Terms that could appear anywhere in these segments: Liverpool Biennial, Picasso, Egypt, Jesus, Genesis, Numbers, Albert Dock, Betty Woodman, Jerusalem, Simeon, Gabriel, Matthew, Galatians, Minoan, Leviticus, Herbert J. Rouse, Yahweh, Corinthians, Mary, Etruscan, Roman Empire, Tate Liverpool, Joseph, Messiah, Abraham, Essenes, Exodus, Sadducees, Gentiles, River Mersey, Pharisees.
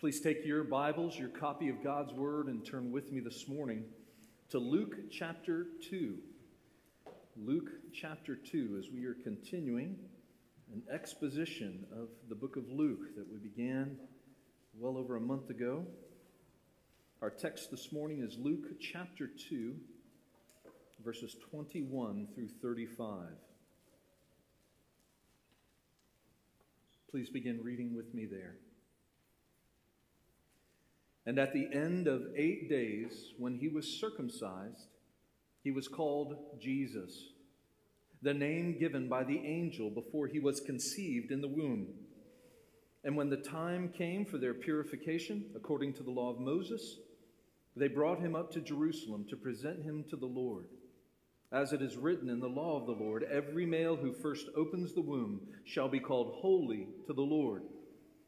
Please take your Bibles, your copy of God's Word, and turn with me this morning to Luke chapter 2. Luke chapter 2, as we are continuing an exposition of the book of Luke that we began well over a month ago. Our text this morning is Luke chapter 2, verses 21 through 35. Please begin reading with me there. And at the end of 8 days, when he was circumcised, he was called Jesus, the name given by the angel before he was conceived in the womb. And when the time came for their purification, according to the law of Moses, they brought him up to Jerusalem to present him to the Lord. As it is written in the law of the Lord, every male who first opens the womb shall be called holy to the Lord,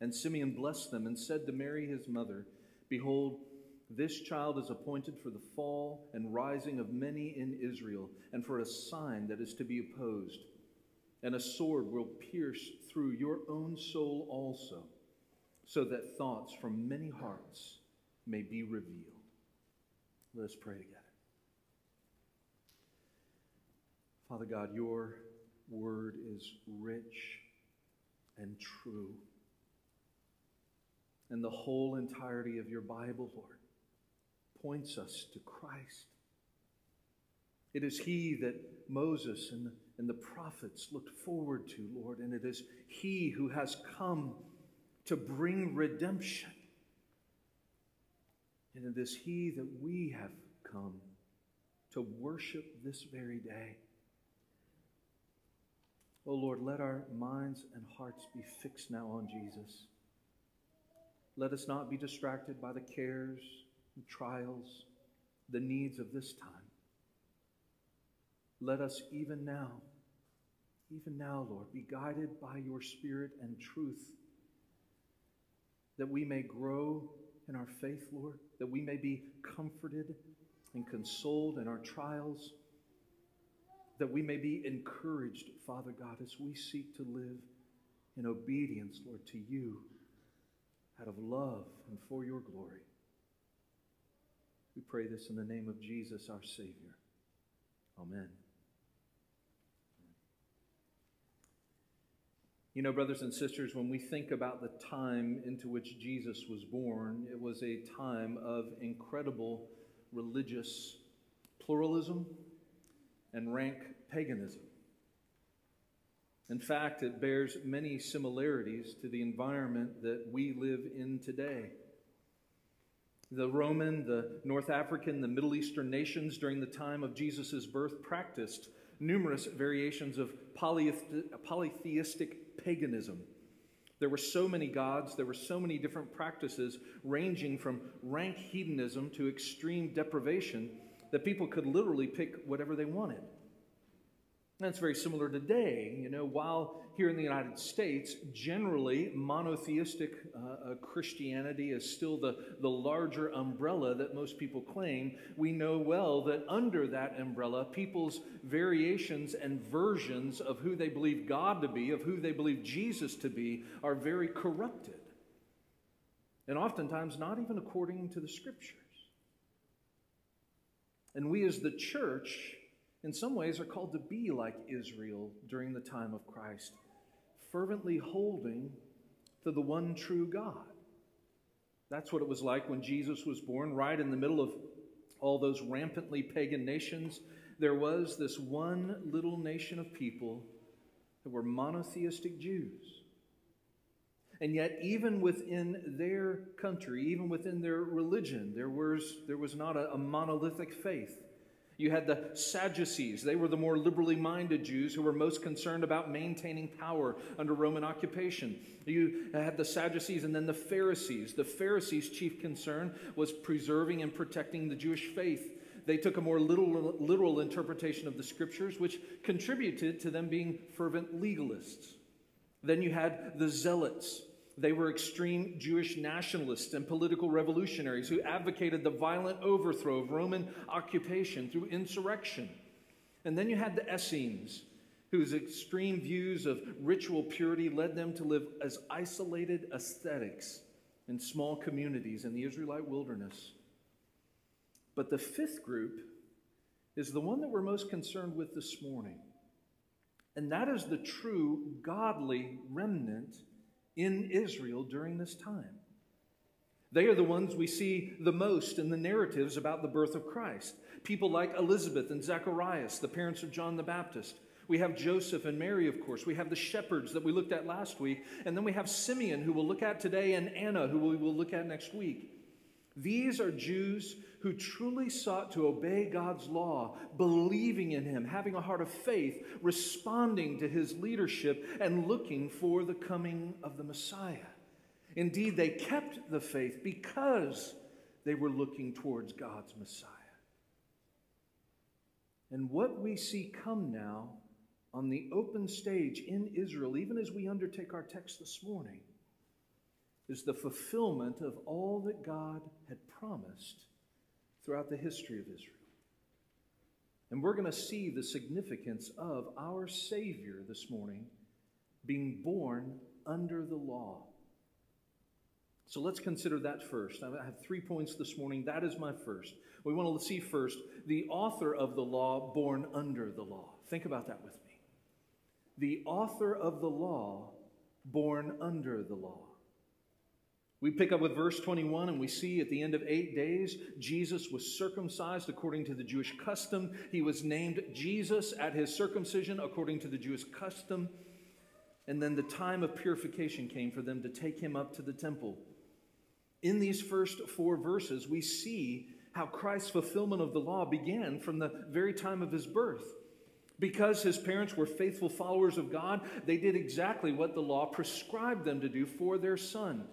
And Simeon blessed them and said to Mary his mother, Behold, this child is appointed for the fall and rising of many in Israel, and for a sign that is to be opposed. And a sword will pierce through your own soul also, so that thoughts from many hearts may be revealed. Let us pray together. Father God, your word is rich and true. And the whole entirety of your Bible, Lord, points us to Christ. It is he that Moses and the prophets looked forward to, Lord, and it is he who has come to bring redemption. And it is he that we have come to worship this very day. Oh, Lord, let our minds and hearts be fixed now on Jesus. Let us not be distracted by the cares, the trials, the needs of this time. Let us even now, Lord, be guided by your Spirit and truth, that we may grow in our faith, Lord, that we may be comforted and consoled in our trials, that we may be encouraged, Father God, as we seek to live in obedience, Lord, to you, out of love and for your glory. We pray this in the name of Jesus, our Savior. Amen. You know, brothers and sisters, when we think about the time into which Jesus was born, it was a time of incredible religious pluralism and rank paganism. In fact, it bears many similarities to the environment that we live in today. The Roman, the North African, the Middle Eastern nations during the time of Jesus' birth practiced numerous variations of polytheistic paganism. There were so many gods, there were so many different practices ranging from rank hedonism to extreme deprivation that people could literally pick whatever they wanted. That's very similar today. You know, while here in the United States, generally monotheistic Christianity is still the larger umbrella that most people claim, we know well that under that umbrella, people's variations and versions of who they believe God to be, of who they believe Jesus to be, are very corrupted. And oftentimes not even according to the Scriptures. And we as the church, in some ways, are called to be like Israel during the time of Christ, fervently holding to the one true God. That's what it was like when Jesus was born, right in the middle of all those rampantly pagan nations. There was this one little nation of people that were monotheistic Jews. And yet, even within their country, even within their religion, there was not a monolithic faith. You had the Sadducees. They were the more liberally minded Jews who were most concerned about maintaining power under Roman occupation. You had the Sadducees and then the Pharisees. The Pharisees' chief concern was preserving and protecting the Jewish faith. They took a more literal interpretation of the scriptures, which contributed to them being fervent legalists. Then you had the Zealots. They were extreme Jewish nationalists and political revolutionaries who advocated the violent overthrow of Roman occupation through insurrection. And then you had the Essenes, whose extreme views of ritual purity led them to live as isolated ascetics in small communities in the Israelite wilderness. But the fifth group is the one that we're most concerned with this morning. And that is the true godly remnant in Israel during this time. They are the ones we see the most in the narratives about the birth of Christ. People like Elizabeth and Zacharias, the parents of John the Baptist. We have Joseph and Mary, of course. We have the shepherds that we looked at last week. And then we have Simeon, who we'll look at today, and Anna, who we will look at next week. These are Jews who truly sought to obey God's law, believing in him, having a heart of faith, responding to his leadership, and looking for the coming of the Messiah. Indeed, they kept the faith because they were looking towards God's Messiah. And what we see come now on the open stage in Israel, even as we undertake our text this morning, is the fulfillment of all that God had promised throughout the history of Israel. And we're going to see the significance of our Savior this morning being born under the law. So let's consider that first. I have 3 points this morning. That is my first. We want to see first the author of the law born under the law. Think about that with me. The author of the law born under the law. We pick up with verse 21 and we see at the end of 8 days, Jesus was circumcised according to the Jewish custom. He was named Jesus at his circumcision according to the Jewish custom. And then the time of purification came for them to take him up to the temple. In these first 4 verses, we see how Christ's fulfillment of the law began from the very time of his birth. Because his parents were faithful followers of God, they did exactly what the law prescribed them to do for their son.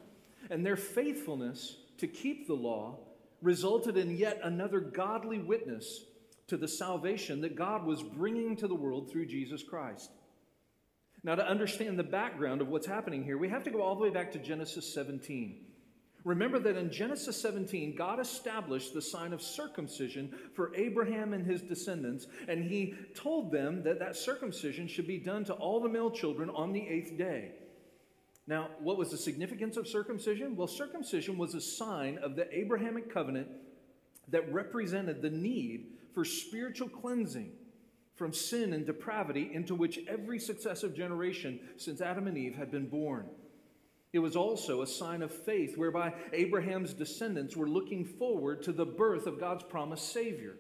And their faithfulness to keep the law resulted in yet another godly witness to the salvation that God was bringing to the world through Jesus Christ. Now, to understand the background of what's happening here, we have to go all the way back to Genesis 17. Remember that in Genesis 17, God established the sign of circumcision for Abraham and his descendants, and he told them that that circumcision should be done to all the male children on the 8th day. Now, what was the significance of circumcision? Well, circumcision was a sign of the Abrahamic covenant that represented the need for spiritual cleansing from sin and depravity into which every successive generation since Adam and Eve had been born. It was also a sign of faith whereby Abraham's descendants were looking forward to the birth of God's promised Savior.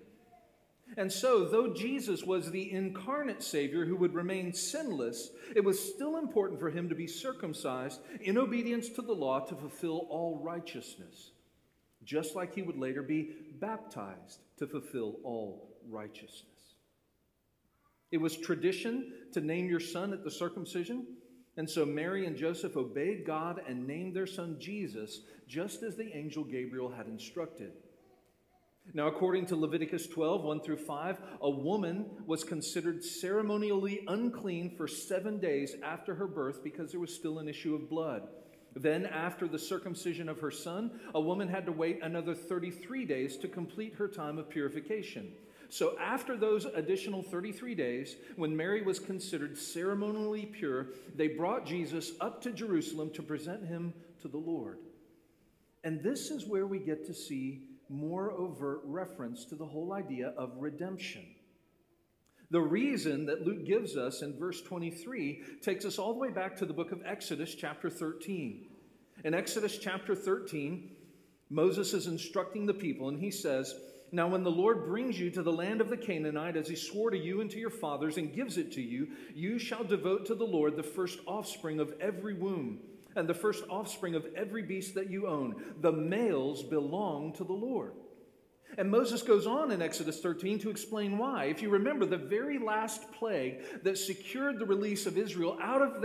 And so, though Jesus was the incarnate Savior who would remain sinless, it was still important for him to be circumcised in obedience to the law to fulfill all righteousness, just like he would later be baptized to fulfill all righteousness. It was tradition to name your son at the circumcision, and so Mary and Joseph obeyed God and named their son Jesus, just as the angel Gabriel had instructed. Now, according to Leviticus 12, 1 through 5, a woman was considered ceremonially unclean for 7 days after her birth because there was still an issue of blood. Then, after the circumcision of her son, a woman had to wait another 33 days to complete her time of purification. So, after those additional 33 days, when Mary was considered ceremonially pure, they brought Jesus up to Jerusalem to present him to the Lord. And this is where we get to see more overt reference to the whole idea of redemption. The reason that Luke gives us in verse 23 takes us all the way back to the book of Exodus chapter 13. In Exodus chapter 13, Moses is instructing the people, and he says, "Now when the Lord brings you to the land of the Canaanite, as he swore to you and to your fathers, and gives it to you, you shall devote to the Lord the first offspring of every womb, and the first offspring of every beast that you own. The males belong to the Lord." And Moses goes on in Exodus 13 to explain why. If you remember, the very last plague that secured the release of Israel out of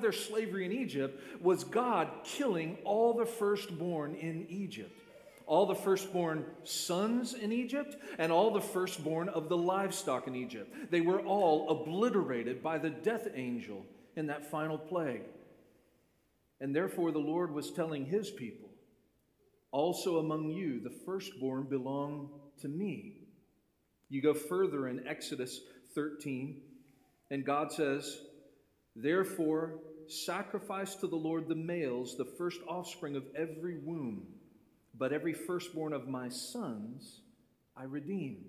their slavery in Egypt was God killing all the firstborn in Egypt. All the firstborn sons in Egypt and all the firstborn of the livestock in Egypt. They were all obliterated by the death angel in that final plague. And therefore the Lord was telling his people, "Also among you, the firstborn belong to me." You go further in Exodus 13, and God says, "Therefore, sacrifice to the Lord the males, the first offspring of every womb, but every firstborn of my sons I redeem."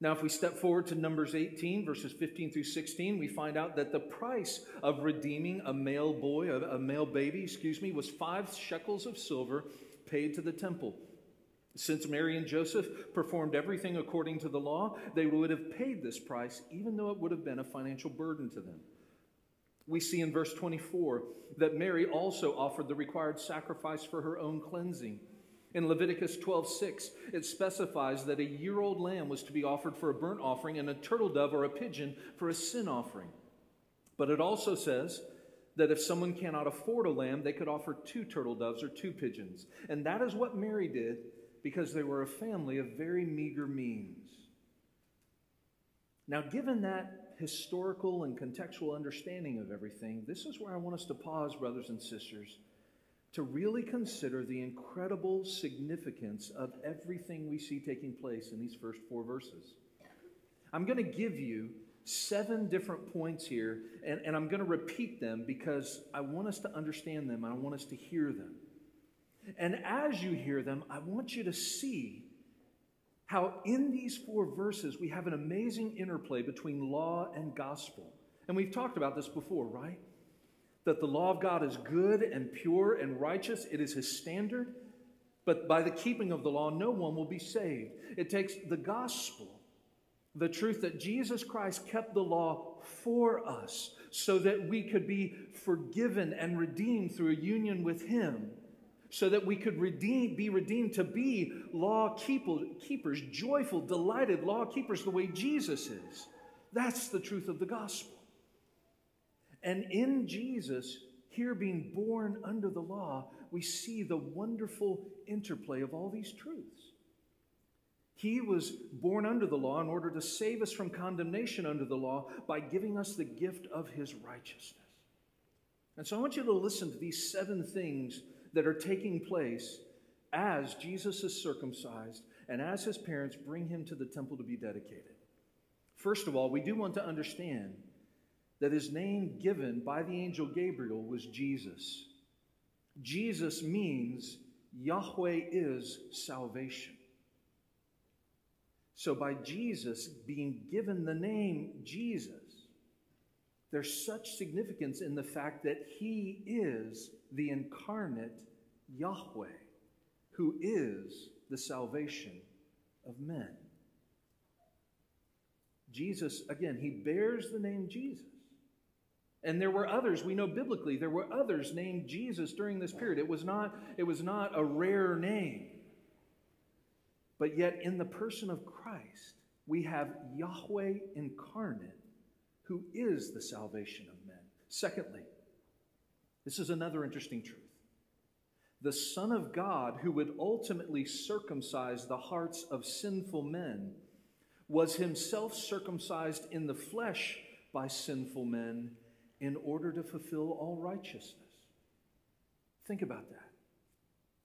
Now, if we step forward to Numbers 18, verses 15 through 16, we find out that the price of redeeming a male baby, was 5 shekels of silver paid to the temple. Since Mary and Joseph performed everything according to the law, they would have paid this price, even though it would have been a financial burden to them. We see in verse 24 that Mary also offered the required sacrifice for her own cleansing. In Leviticus 12:6, it specifies that a year-old lamb was to be offered for a burnt offering and a turtle dove or a pigeon for a sin offering. But it also says that if someone cannot afford a lamb, they could offer 2 turtle doves or 2 pigeons. And that is what Mary did, because they were a family of very meager means. Now, given that historical and contextual understanding of everything, this is where I want us to pause, brothers and sisters, to really consider the incredible significance of everything we see taking place in these first 4 verses. I'm going to give you 7 different points here, and I'm going to repeat them because I want us to understand them, and I want us to hear them. And as you hear them, I want you to see how in these 4 verses we have an amazing interplay between law and gospel. And we've talked about this before, right? That the law of God is good and pure and righteous. It is his standard. But by the keeping of the law, no one will be saved. It takes the gospel, the truth that Jesus Christ kept the law for us so that we could be forgiven and redeemed through a union with him, so that we could be redeemed to be law keepers, joyful, delighted law keepers the way Jesus is. That's the truth of the gospel. And in Jesus, here being born under the law, we see the wonderful interplay of all these truths. He was born under the law in order to save us from condemnation under the law by giving us the gift of his righteousness. And so I want you to listen to these 7 things that are taking place as Jesus is circumcised and as his parents bring him to the temple to be dedicated. First of all, we do want to understand that his name given by the angel Gabriel was Jesus. Jesus means Yahweh is salvation. So by Jesus being given the name Jesus, there's such significance in the fact that he is the incarnate Yahweh, who is the salvation of men. Jesus, again, he bears the name Jesus. And there were others, we know biblically, there were others named Jesus during this period. It was not a rare name. But yet in the person of Christ, we have Yahweh incarnate, who is the salvation of men. Secondly, this is another interesting truth. The Son of God, who would ultimately circumcise the hearts of sinful men, was himself circumcised in the flesh by sinful men, in order to fulfill all righteousness. Think about that.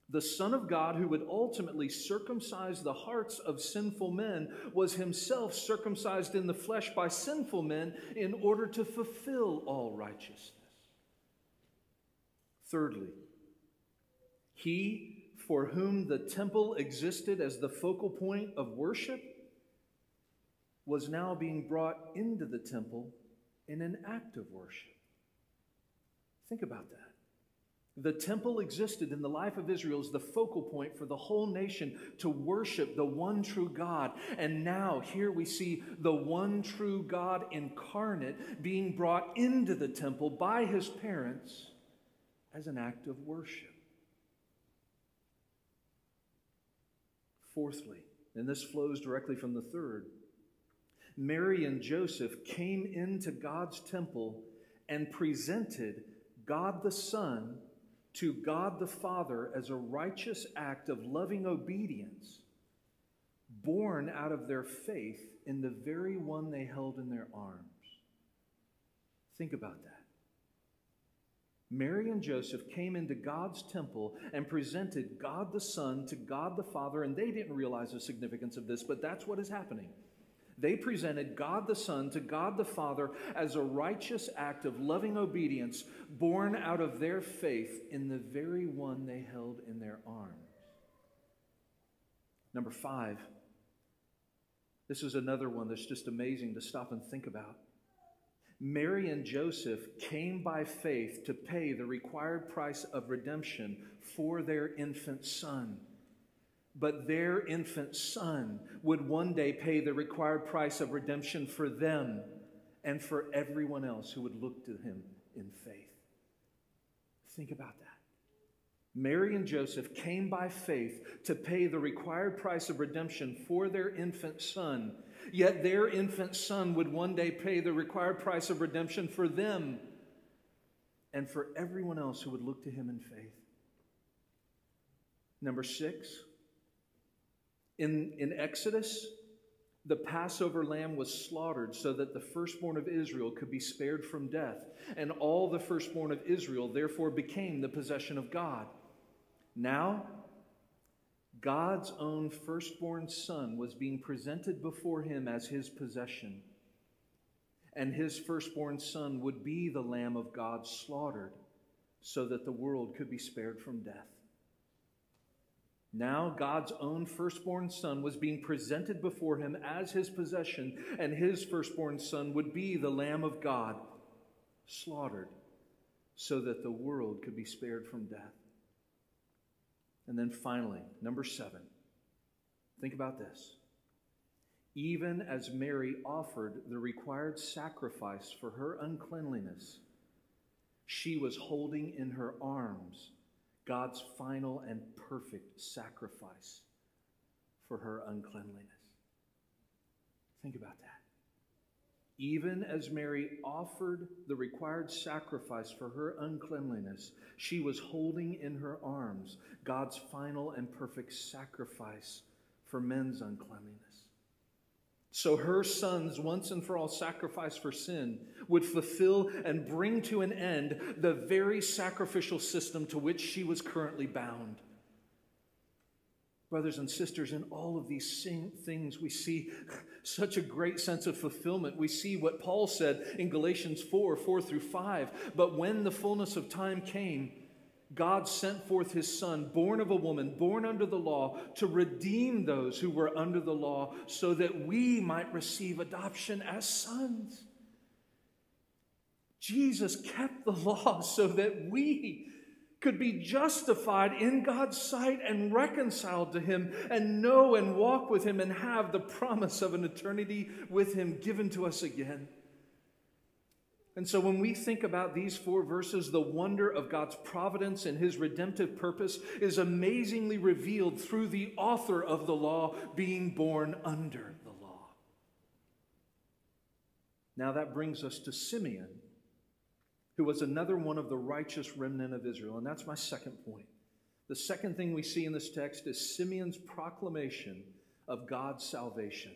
The Son of God, who would ultimately circumcise the hearts of sinful men, was himself circumcised in the flesh by sinful men in order to fulfill all righteousness. Thirdly, he for whom the temple existed as the focal point of worship was now being brought into the temple in an act of worship. Think about that. The temple existed in the life of Israel as the focal point for the whole nation to worship the one true God. And now here we see the one true God incarnate being brought into the temple by his parents as an act of worship. Fourthly, and this flows directly from the third, Mary and Joseph came into God's temple and presented God the Son to God the Father as a righteous act of loving obedience, born out of their faith in the very one they held in their arms. Think about that. Mary and Joseph came into God's temple and presented God the Son to God the Father, and they didn't realize the significance of this, but that's what is happening. They presented God the Son to God the Father as a righteous act of loving obedience born out of their faith in the very one they held in their arms. Number five, this is another one that's just amazing to stop and think about. Mary and Joseph came by faith to pay the required price of redemption for their infant son. But their infant son would one day pay the required price of redemption for them and for everyone else who would look to him in faith. Think about that. Mary and Joseph came by faith to pay the required price of redemption for their infant son, yet their infant son would one day pay the required price of redemption for them and for everyone else who would look to him in faith. Number six, in Exodus, the Passover lamb was slaughtered so that the firstborn of Israel could be spared from death, and all the firstborn of Israel therefore became the possession of God. Now, God's own firstborn son was being presented before him as his possession, and his firstborn son would be the Lamb of God slaughtered so that the world could be spared from death. Now God's own firstborn son was being presented before him as his possession, and his firstborn son would be the Lamb of God, slaughtered so that the world could be spared from death. And then finally, number seven, think about this. Even as Mary offered the required sacrifice for her uncleanliness, she was holding in her arms God's final and perfect sacrifice for her uncleanliness. Think about that. Even as Mary offered the required sacrifice for her uncleanliness, she was holding in her arms God's final and perfect sacrifice for men's uncleanliness. So her son's once and for all sacrifice for sin would fulfill and bring to an end the very sacrificial system to which she was currently bound. Brothers and sisters, in all of these things we see such a great sense of fulfillment. We see what Paul said in Galatians 4:4-5. But when the fullness of time came, God sent forth his son, born of a woman, born under the law, to redeem those who were under the law so that we might receive adoption as sons. Jesus kept the law so that we could be justified in God's sight and reconciled to him and know and walk with him and have the promise of an eternity with him given to us again. And so when we think about these four verses, the wonder of God's providence and his redemptive purpose is amazingly revealed through the author of the law being born under the law. Now that brings us to Simeon, who was another one of the righteous remnant of Israel. And that's my second point. The second thing we see in this text is Simeon's proclamation of God's salvation.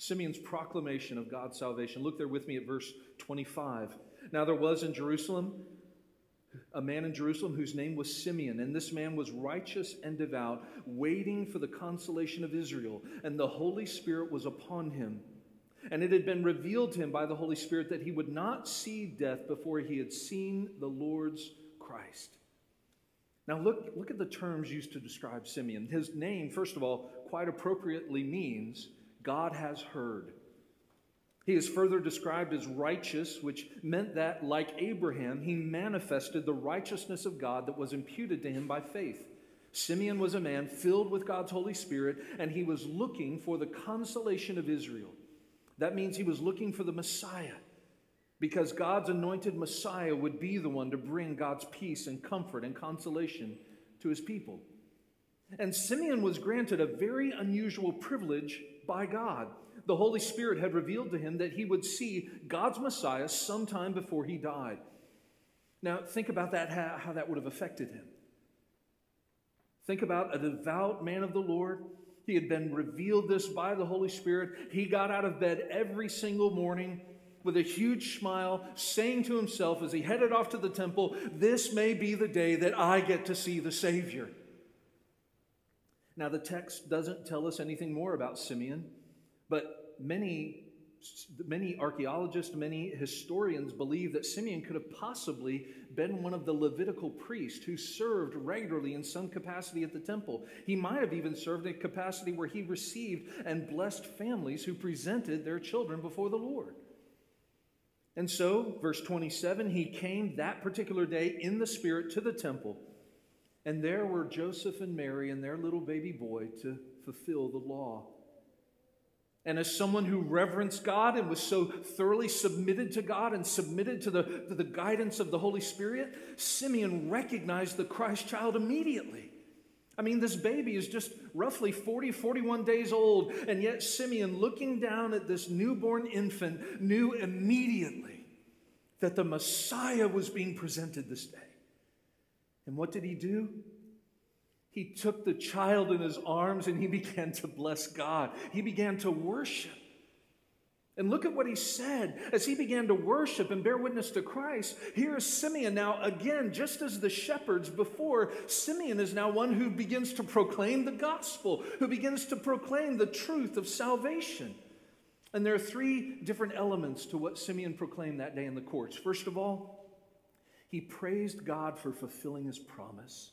Simeon's proclamation of God's salvation. Look there with me at verse 25. Now there was in Jerusalem a man in Jerusalem whose name was Simeon, and this man was righteous and devout, waiting for the consolation of Israel, and the Holy Spirit was upon him. And it had been revealed to him by the Holy Spirit that he would not see death before he had seen the Lord's Christ. Now look at the terms used to describe Simeon. His name, first of all, quite appropriately means God has heard. He is further described as righteous, which meant that, like Abraham, he manifested the righteousness of God that was imputed to him by faith. Simeon was a man filled with God's Holy Spirit, and he was looking for the consolation of Israel. That means he was looking for the Messiah, because God's anointed Messiah would be the one to bring God's peace and comfort and consolation to his people. And Simeon was granted a very unusual privilege by God. The Holy Spirit had revealed to him that he would see God's Messiah sometime before he died. Now, think about that, how that would have affected him. Think about a devout man of the Lord. He had been revealed this by the Holy Spirit. He got out of bed every single morning with a huge smile, saying to himself as he headed off to the temple, "This may be the day that I get to see the Savior." Now, the text doesn't tell us anything more about Simeon, but many archaeologists, many historians believe that Simeon could have possibly been one of the Levitical priests who served regularly in some capacity at the temple. He might have even served in a capacity where he received and blessed families who presented their children before the Lord. And so, verse 27, he came that particular day in the Spirit to the temple, and there were Joseph and Mary and their little baby boy to fulfill the law. And as someone who reverenced God and was so thoroughly submitted to God and submitted to the guidance of the Holy Spirit, Simeon recognized the Christ child immediately. I mean, this baby is just roughly 41 days old, and yet Simeon, looking down at this newborn infant, knew immediately that the Messiah was being presented this day. And what did he do? He took the child in his arms and he began to bless God. He began to worship. And look at what he said as he began to worship and bear witness to Christ. Here is Simeon now again, just as the shepherds before. Simeon is now one who begins to proclaim the gospel, who begins to proclaim the truth of salvation. And there are three different elements to what Simeon proclaimed that day in the courts. First of all, he praised God for fulfilling his promise.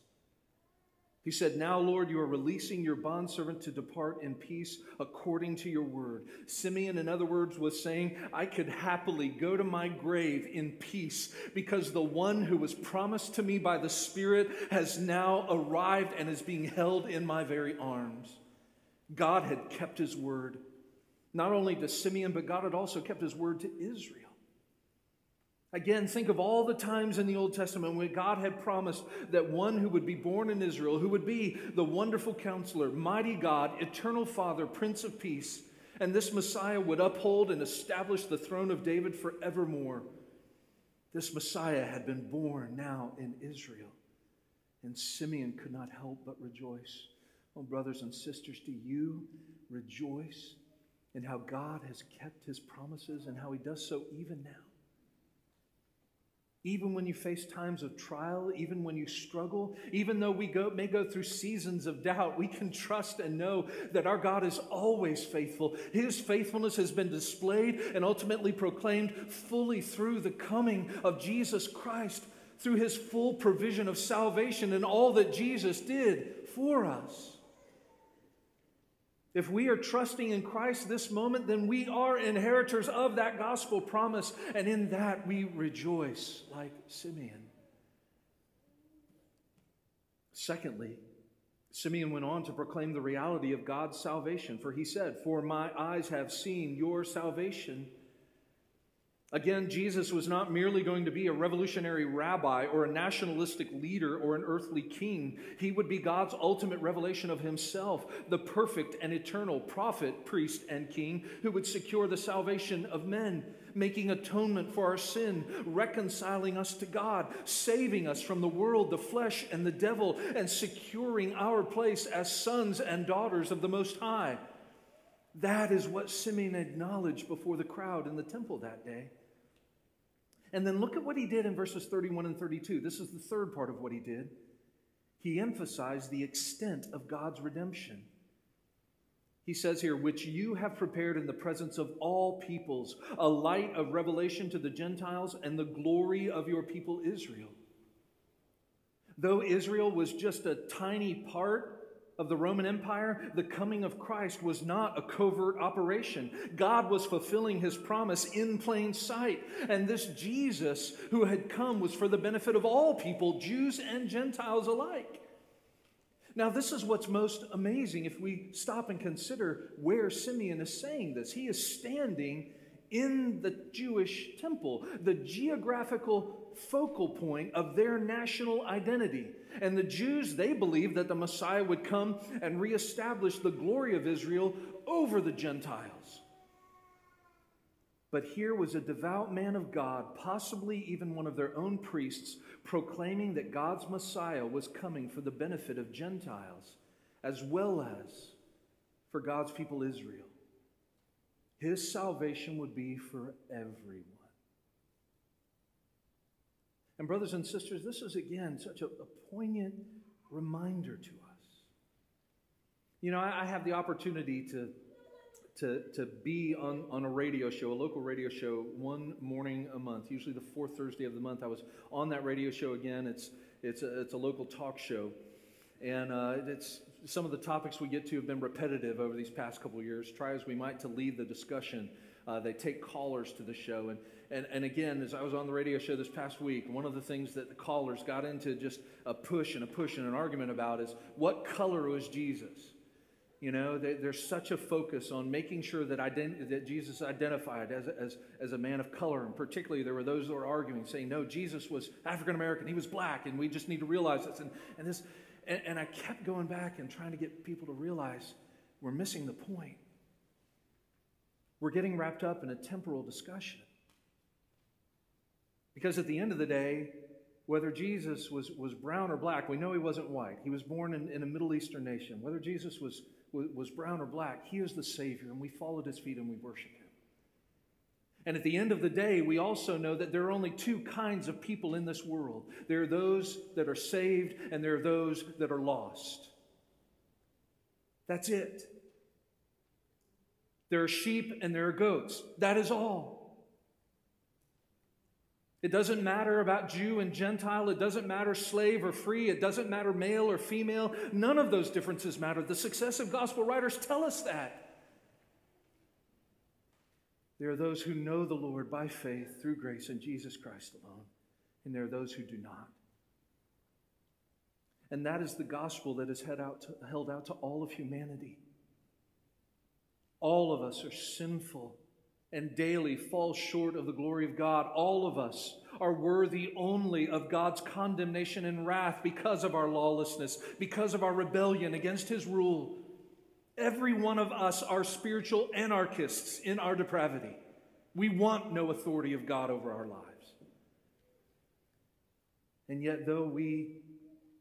He said, "Now, Lord, you are releasing your bondservant to depart in peace according to your word." Simeon, in other words, was saying, "I could happily go to my grave in peace because the one who was promised to me by the Spirit has now arrived and is being held in my very arms." God had kept his word, not only to Simeon, but God had also kept his word to Israel. Again, think of all the times in the Old Testament when God had promised that one who would be born in Israel, who would be the wonderful counselor, mighty God, eternal Father, Prince of Peace, and this Messiah would uphold and establish the throne of David forevermore. This Messiah had been born now in Israel, and Simeon could not help but rejoice. Oh, brothers and sisters, do you rejoice in how God has kept his promises and how he does so even now? Even when you face times of trial, even when you struggle, even though we may go through seasons of doubt, we can trust and know that our God is always faithful. His faithfulness has been displayed and ultimately proclaimed fully through the coming of Jesus Christ, through his full provision of salvation and all that Jesus did for us. If we are trusting in Christ this moment, then we are inheritors of that gospel promise, and in that we rejoice like Simeon. Secondly, Simeon went on to proclaim the reality of God's salvation, for he said, "For my eyes have seen your salvation." Again, Jesus was not merely going to be a revolutionary rabbi or a nationalistic leader or an earthly king. He would be God's ultimate revelation of himself, the perfect and eternal prophet, priest, and king who would secure the salvation of men, making atonement for our sin, reconciling us to God, saving us from the world, the flesh, and the devil, and securing our place as sons and daughters of the Most High. That is what Simeon acknowledged before the crowd in the temple that day. And then look at what he did in verses 31 and 32. This is the third part of what he did. He emphasized the extent of God's redemption. He says here, "Which you have prepared in the presence of all peoples, a light of revelation to the Gentiles and the glory of your people Israel." Though Israel was just a tiny part of the Roman Empire, the coming of Christ was not a covert operation. God was fulfilling his promise in plain sight. And this Jesus who had come was for the benefit of all people, Jews and Gentiles alike. Now, this is what's most amazing if we stop and consider where Simeon is saying this. He is standing in the Jewish temple, the geographical focal point of their national identity. And the Jews, they believed that the Messiah would come and reestablish the glory of Israel over the Gentiles. But here was a devout man of God, possibly even one of their own priests, proclaiming that God's Messiah was coming for the benefit of Gentiles, as well as for God's people Israel. His salvation would be for everyone. And brothers and sisters, this is again such a poignant reminder to us. You know, I have the opportunity to be on a radio show, a local radio show, one morning a month, usually the fourth Thursday of the month. I was on that radio show again. It's a local talk show. And it's some of the topics we get to have been repetitive over these past couple of years. Try as we might to lead the discussion, they take callers to the show. And again, as I was on the radio show this past week, one of the things that the callers got into just a push and an argument about is, what color was Jesus? You know, there's such a focus on making sure that Jesus identified as a man of color. And particularly, there were those that were arguing, saying, no, Jesus was African American, he was black, and we just need to realize this. And I kept going back and trying to get people to realize we're missing the point. We're getting wrapped up in a temporal discussion. Because at the end of the day, whether Jesus was brown or black, we know he wasn't white. He was born in a Middle Eastern nation. Whether Jesus was brown or black, he is the Savior, and we followed his feet and we worship him. And at the end of the day, we also know that there are only two kinds of people in this world. There are those that are saved, and there are those that are lost. That's it. There are sheep and there are goats. That is all. It doesn't matter about Jew and Gentile. It doesn't matter slave or free. It doesn't matter male or female. None of those differences matter. The successive gospel writers tell us that. There are those who know the Lord by faith through grace in Jesus Christ alone. And there are those who do not. And that is the gospel that is held out to all of humanity. All of us are sinful and daily fall short of the glory of God. All of us are worthy only of God's condemnation and wrath because of our lawlessness, because of our rebellion against his rule. Every one of us are spiritual anarchists in our depravity. We want no authority of God over our lives. And yet, though we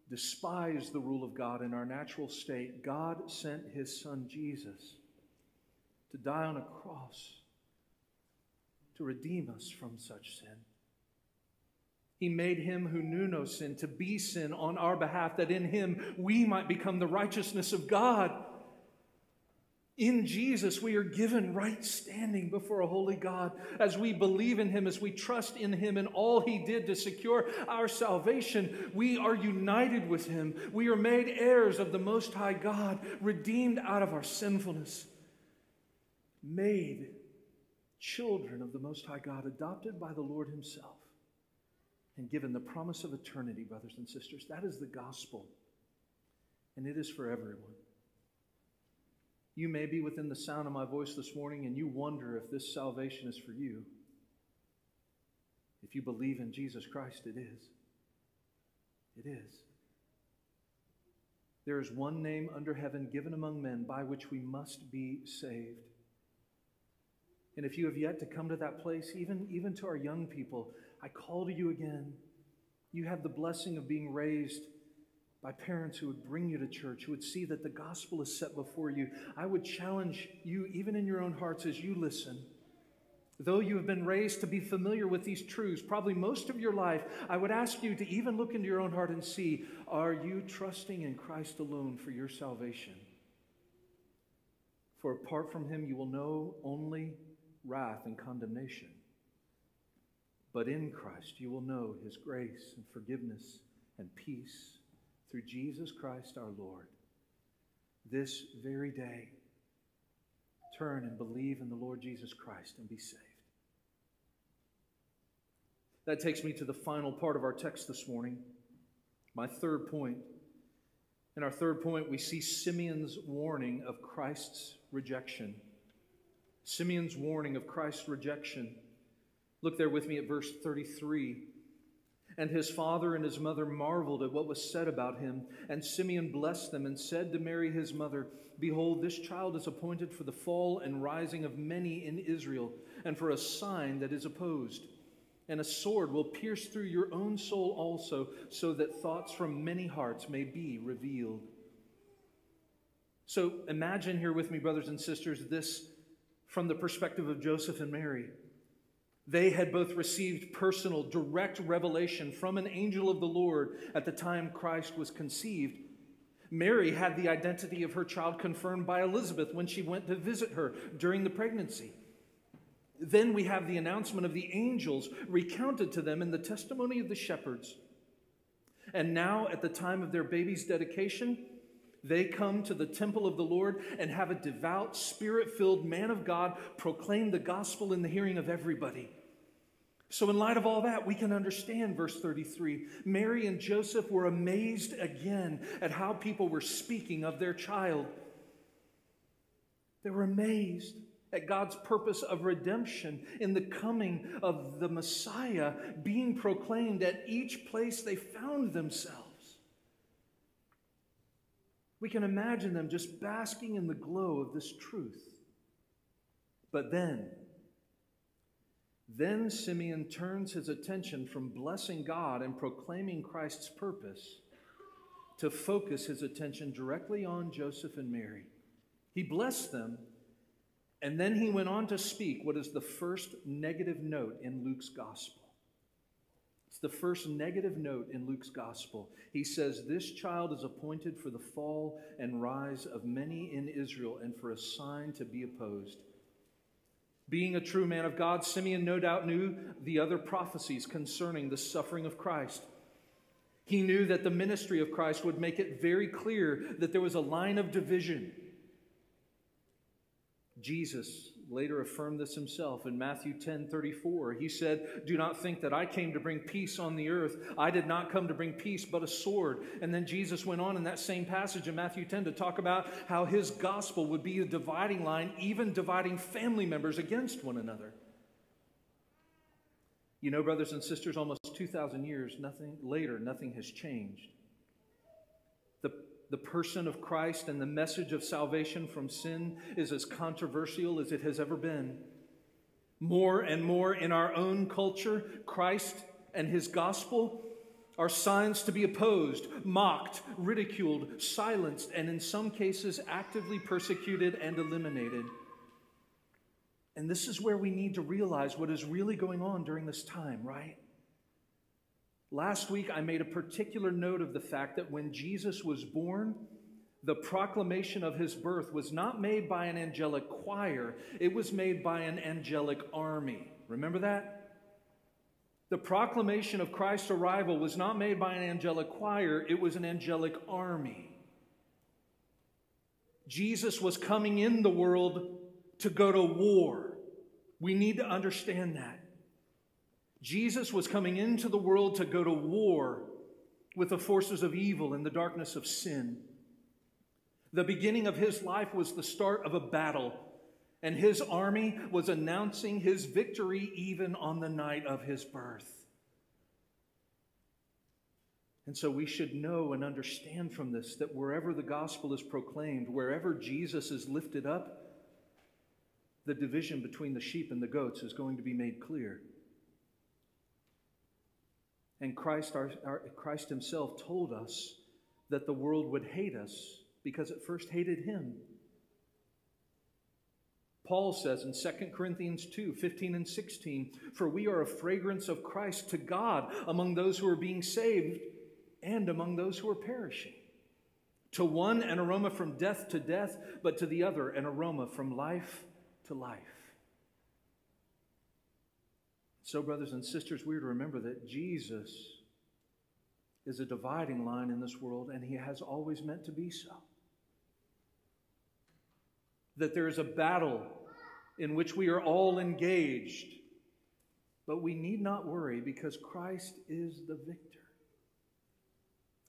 despise the rule of God in our natural state, God sent his son Jesus to die on a cross to redeem us from such sin. He made him who knew no sin to be sin on our behalf, that in him we might become the righteousness of God. In Jesus, we are given right standing before a holy God. As we believe in him, as we trust in him and all he did to secure our salvation, we are united with him. We are made heirs of the Most High God, redeemed out of our sinfulness, made children of the Most High God, adopted by the Lord himself and given the promise of eternity, brothers and sisters. That is the gospel, and it is for everyone. You may be within the sound of my voice this morning, and you wonder if this salvation is for you. If you believe in Jesus Christ, it is. It is. There is one name under heaven given among men by which we must be saved. And if you have yet to come to that place, even to our young people, I call to you again. You have the blessing of being raised by parents who would bring you to church, who would see that the gospel is set before you. I would challenge you, even in your own hearts, as you listen. Though you have been raised to be familiar with these truths, probably most of your life, I would ask you to even look into your own heart and see, are you trusting in Christ alone for your salvation? For apart from him, you will know only wrath and condemnation. But in Christ you will know his grace and forgiveness and peace through Jesus Christ our Lord. this very day, turn and believe in the Lord Jesus Christ and be saved. That takes me to the final part of our text this morning, my third point. In our third point, we see Simeon's warning of Christ's rejection. Simeon's warning of Christ's rejection. Look there with me at verse 33. And his father and his mother marveled at what was said about him. And Simeon blessed them and said to Mary his mother, Behold, this child is appointed for the fall and rising of many in Israel, and for a sign that is opposed. And a sword will pierce through your own soul also, so that thoughts from many hearts may be revealed. So imagine here with me, brothers and sisters, this from the perspective of Joseph and Mary. They had both received personal, direct revelation from an angel of the Lord at the time Christ was conceived. Mary had the identity of her child confirmed by Elizabeth when she went to visit her during the pregnancy. Then we have the announcement of the angels recounted to them in the testimony of the shepherds. And now, at the time of their baby's dedication, they come to the temple of the Lord and have a devout, spirit-filled man of God proclaim the gospel in the hearing of everybody. So in light of all that, we can understand verse 33. Mary and Joseph were amazed again at how people were speaking of their child. They were amazed at God's purpose of redemption in the coming of the Messiah being proclaimed at each place they found themselves. We can imagine them just basking in the glow of this truth. But then Simeon turns his attention from blessing God and proclaiming Christ's purpose to focus his attention directly on Joseph and Mary. He blessed them, and then he went on to speak what is the first negative note in Luke's gospel. It's the first negative note in Luke's gospel. He says, this child is appointed for the fall and rise of many in Israel and for a sign to be opposed. Being a true man of God, Simeon no doubt knew the other prophecies concerning the suffering of Christ. He knew that the ministry of Christ would make it very clear that there was a line of division. Jesus later affirmed this himself in Matthew 10:34. He said, do not think that I came to bring peace on the earth. I did not come to bring peace, but a sword. And then Jesus went on in that same passage in Matthew 10 to talk about how his gospel would be a dividing line, even dividing family members against one another. You know, brothers and sisters, almost 2,000 years later, nothing has changed. The person of Christ and the message of salvation from sin is as controversial as it has ever been. More and more in our own culture, Christ and his gospel are signs to be opposed, mocked, ridiculed, silenced, and in some cases actively persecuted and eliminated. And this is where we need to realize what is really going on during this time, right? Last week, I made a particular note of the fact that when Jesus was born, the proclamation of his birth was not made by an angelic choir. It was made by an angelic army. Remember that? The proclamation of Christ's arrival was not made by an angelic choir. It was an angelic army. Jesus was coming in the world to go to war. We need to understand that. Jesus was coming into the world to go to war with the forces of evil and the darkness of sin. The beginning of his life was the start of a battle, and his army was announcing his victory even on the night of his birth. And so we should know and understand from this that wherever the gospel is proclaimed, wherever Jesus is lifted up, the division between the sheep and the goats is going to be made clear. And Christ himself told us that the world would hate us because it first hated him. Paul says in 2 Corinthians 2:15 and 16, for we are a fragrance of Christ to God among those who are being saved and among those who are perishing. To one, an aroma from death to death, but to the other, an aroma from life to life. So, brothers and sisters, we're to remember that Jesus is a dividing line in this world, and he has always meant to be so. that there is a battle in which we are all engaged. But we need not worry because Christ is the victor.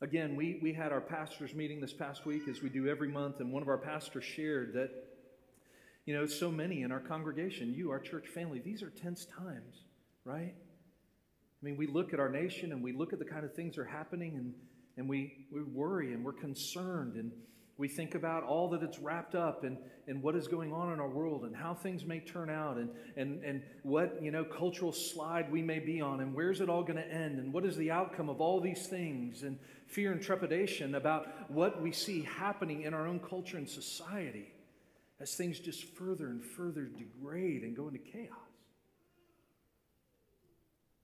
Again, we had our pastors' meeting this past week, as we do every month, and one of our pastors shared that, you know, so many in our congregation, you, our church family, these are tense times, right? I mean, we look at our nation and we look at the kind of things that are happening, and we worry and we're concerned, and we think about all that it's wrapped up, and what is going on in our world, and how things may turn out, and what, you know, cultural slide we may be on, and where's it all going to end, and what is the outcome of all these things, and fear and trepidation about what we see happening in our own culture and society as things just further and further degrade and go into chaos.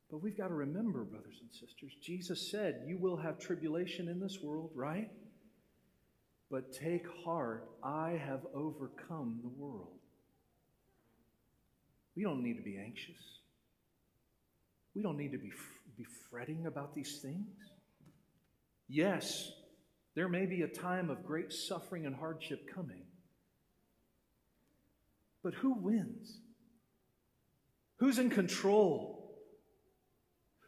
But we've got to remember, brothers and sisters, Jesus said, you will have tribulation in this world, right? But take heart, I have overcome the world. We don't need to be anxious. We don't need to be fretting about these things. Yes, there may be a time of great suffering and hardship coming. But who wins? Who's in control?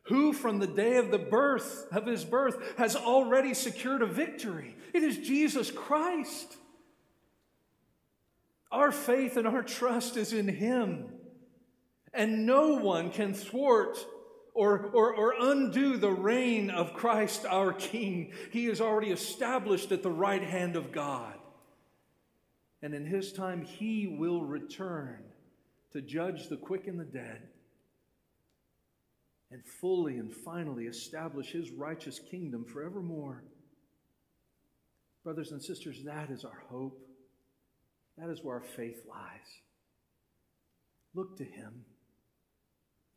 Who from the day of his birth has already secured a victory? It is Jesus Christ. Our faith and our trust is in him. And no one can thwart or undo the reign of Christ our King. He is already established at the right hand of God. And in his time, he will return to judge the quick and the dead, and fully and finally establish his righteous kingdom forevermore. Brothers and sisters, that is our hope. That is where our faith lies. Look to him.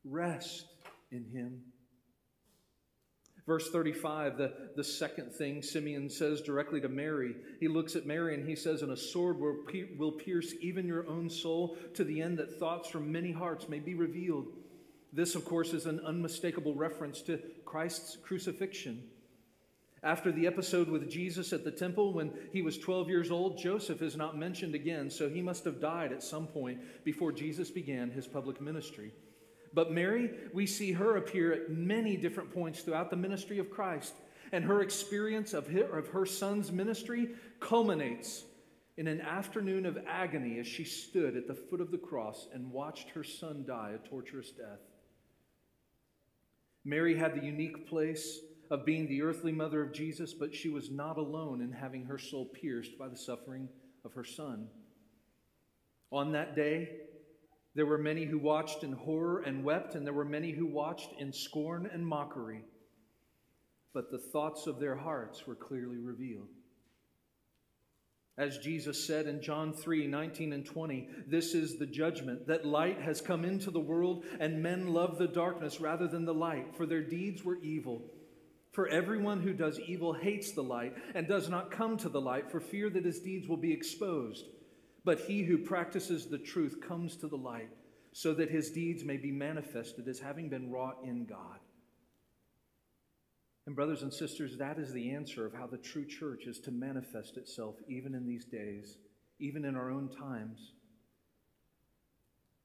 Rest in him. Verse 35, the second thing Simeon says directly to Mary. He looks at Mary and he says, and a sword will pierce even your own soul, to the end that thoughts from many hearts may be revealed. This, of course, is an unmistakable reference to Christ's crucifixion. After the episode with Jesus at the temple when he was 12 years old, Joseph is not mentioned again, so he must have died at some point before Jesus began his public ministry. But Mary, we see her appear at many different points throughout the ministry of Christ, and her experience of her son's ministry culminates in an afternoon of agony as she stood at the foot of the cross and watched her son die a torturous death. Mary had the unique place of being the earthly mother of Jesus, but she was not alone in having her soul pierced by the suffering of her son. On that day, there were many who watched in horror and wept, and there were many who watched in scorn and mockery. But the thoughts of their hearts were clearly revealed. As Jesus said in John 3:19 and 20, this is the judgment, that light has come into the world, and men love the darkness rather than the light, for their deeds were evil. For everyone who does evil hates the light and does not come to the light, for fear that his deeds will be exposed. But he who practices the truth comes to the light, so that his deeds may be manifested as having been wrought in God. And brothers and sisters, that is the answer of how the true church is to manifest itself even in these days, even in our own times.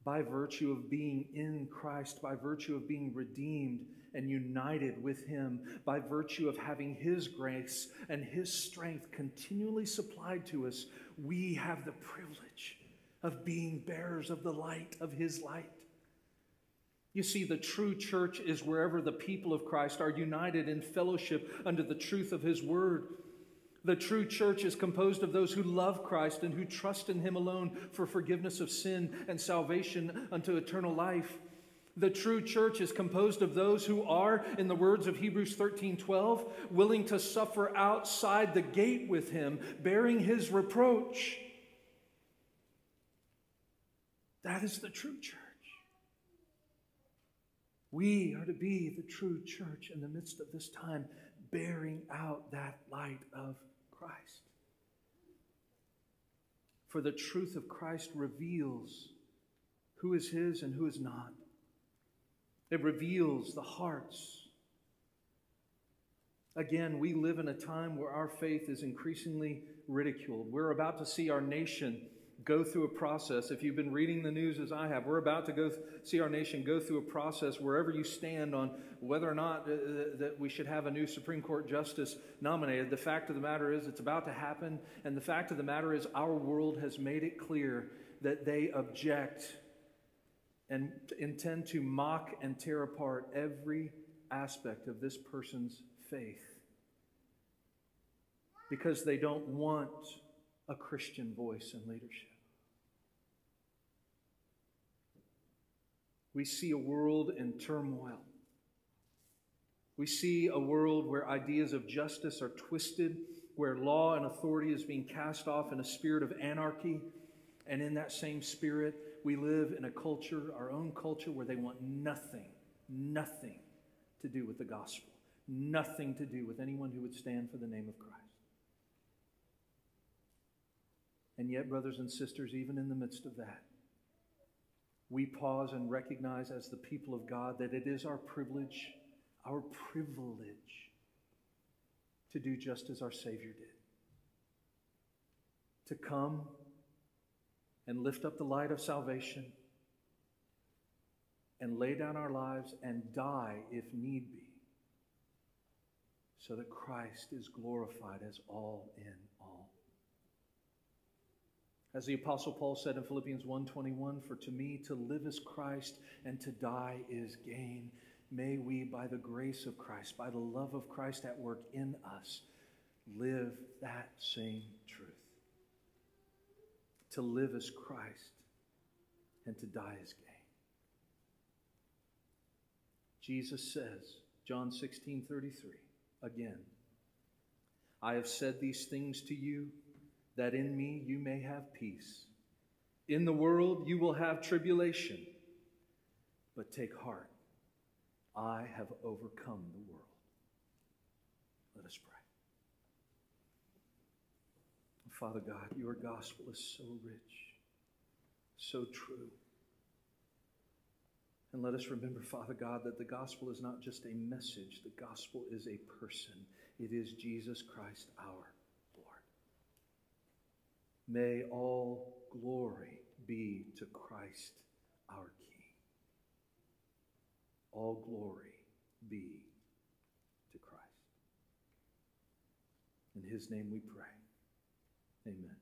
By virtue of being in Christ, by virtue of being redeemed and united with him, by virtue of having his grace and his strength continually supplied to us, we have the privilege of being bearers of the light, of his light. You see, the true church is wherever the people of Christ are united in fellowship under the truth of his word. The true church is composed of those who love Christ and who trust in him alone for forgiveness of sin and salvation unto eternal life. The true church is composed of those who are, in the words of Hebrews 13:12, willing to suffer outside the gate with him, bearing his reproach. That is the true church. We are to be the true church in the midst of this time, bearing out that light of Christ. For the truth of Christ reveals who is his and who is not. It reveals the hearts. Again, we live in a time where our faith is increasingly ridiculed. We're about to see our nation go through a process. If you've been reading the news as I have, we're about to go see our nation go through a process wherever you stand on whether or not that we should have a new Supreme Court justice nominated. The fact of the matter is it's about to happen, and the fact of the matter is our world has made it clear that they object and intend to mock and tear apart every aspect of this person's faith because they don't want a Christian voice in leadership. We see a world in turmoil. We see a world where ideas of justice are twisted, where law and authority is being cast off in a spirit of anarchy. And in that same spirit, we live in a culture, our own culture, where they want nothing to do with the gospel, nothing to do with anyone who would stand for the name of Christ. And yet, brothers and sisters, even in the midst of that, we pause and recognize as the people of God that it is our privilege to do just as our Savior did. To come and lift up the light of salvation and lay down our lives and die if need be, so that Christ is glorified as all in all. As the Apostle Paul said in Philippians 1:21, "For to me to live is Christ, and to die is gain." May we, by the grace of Christ, by the love of Christ at work in us, live that same truth. To live is Christ, and to die is gain. Jesus says, John 16:33, again, "I have said these things to you, that in me you may have peace. In the world you will have tribulation, but take heart, I have overcome the world." Let us pray. Father God, your gospel is so rich, so true. And let us remember, Father God, that the gospel is not just a message. The gospel is a person. It is Jesus Christ, our May all glory be to Christ, our King. All glory be to Christ. In his name we pray. Amen.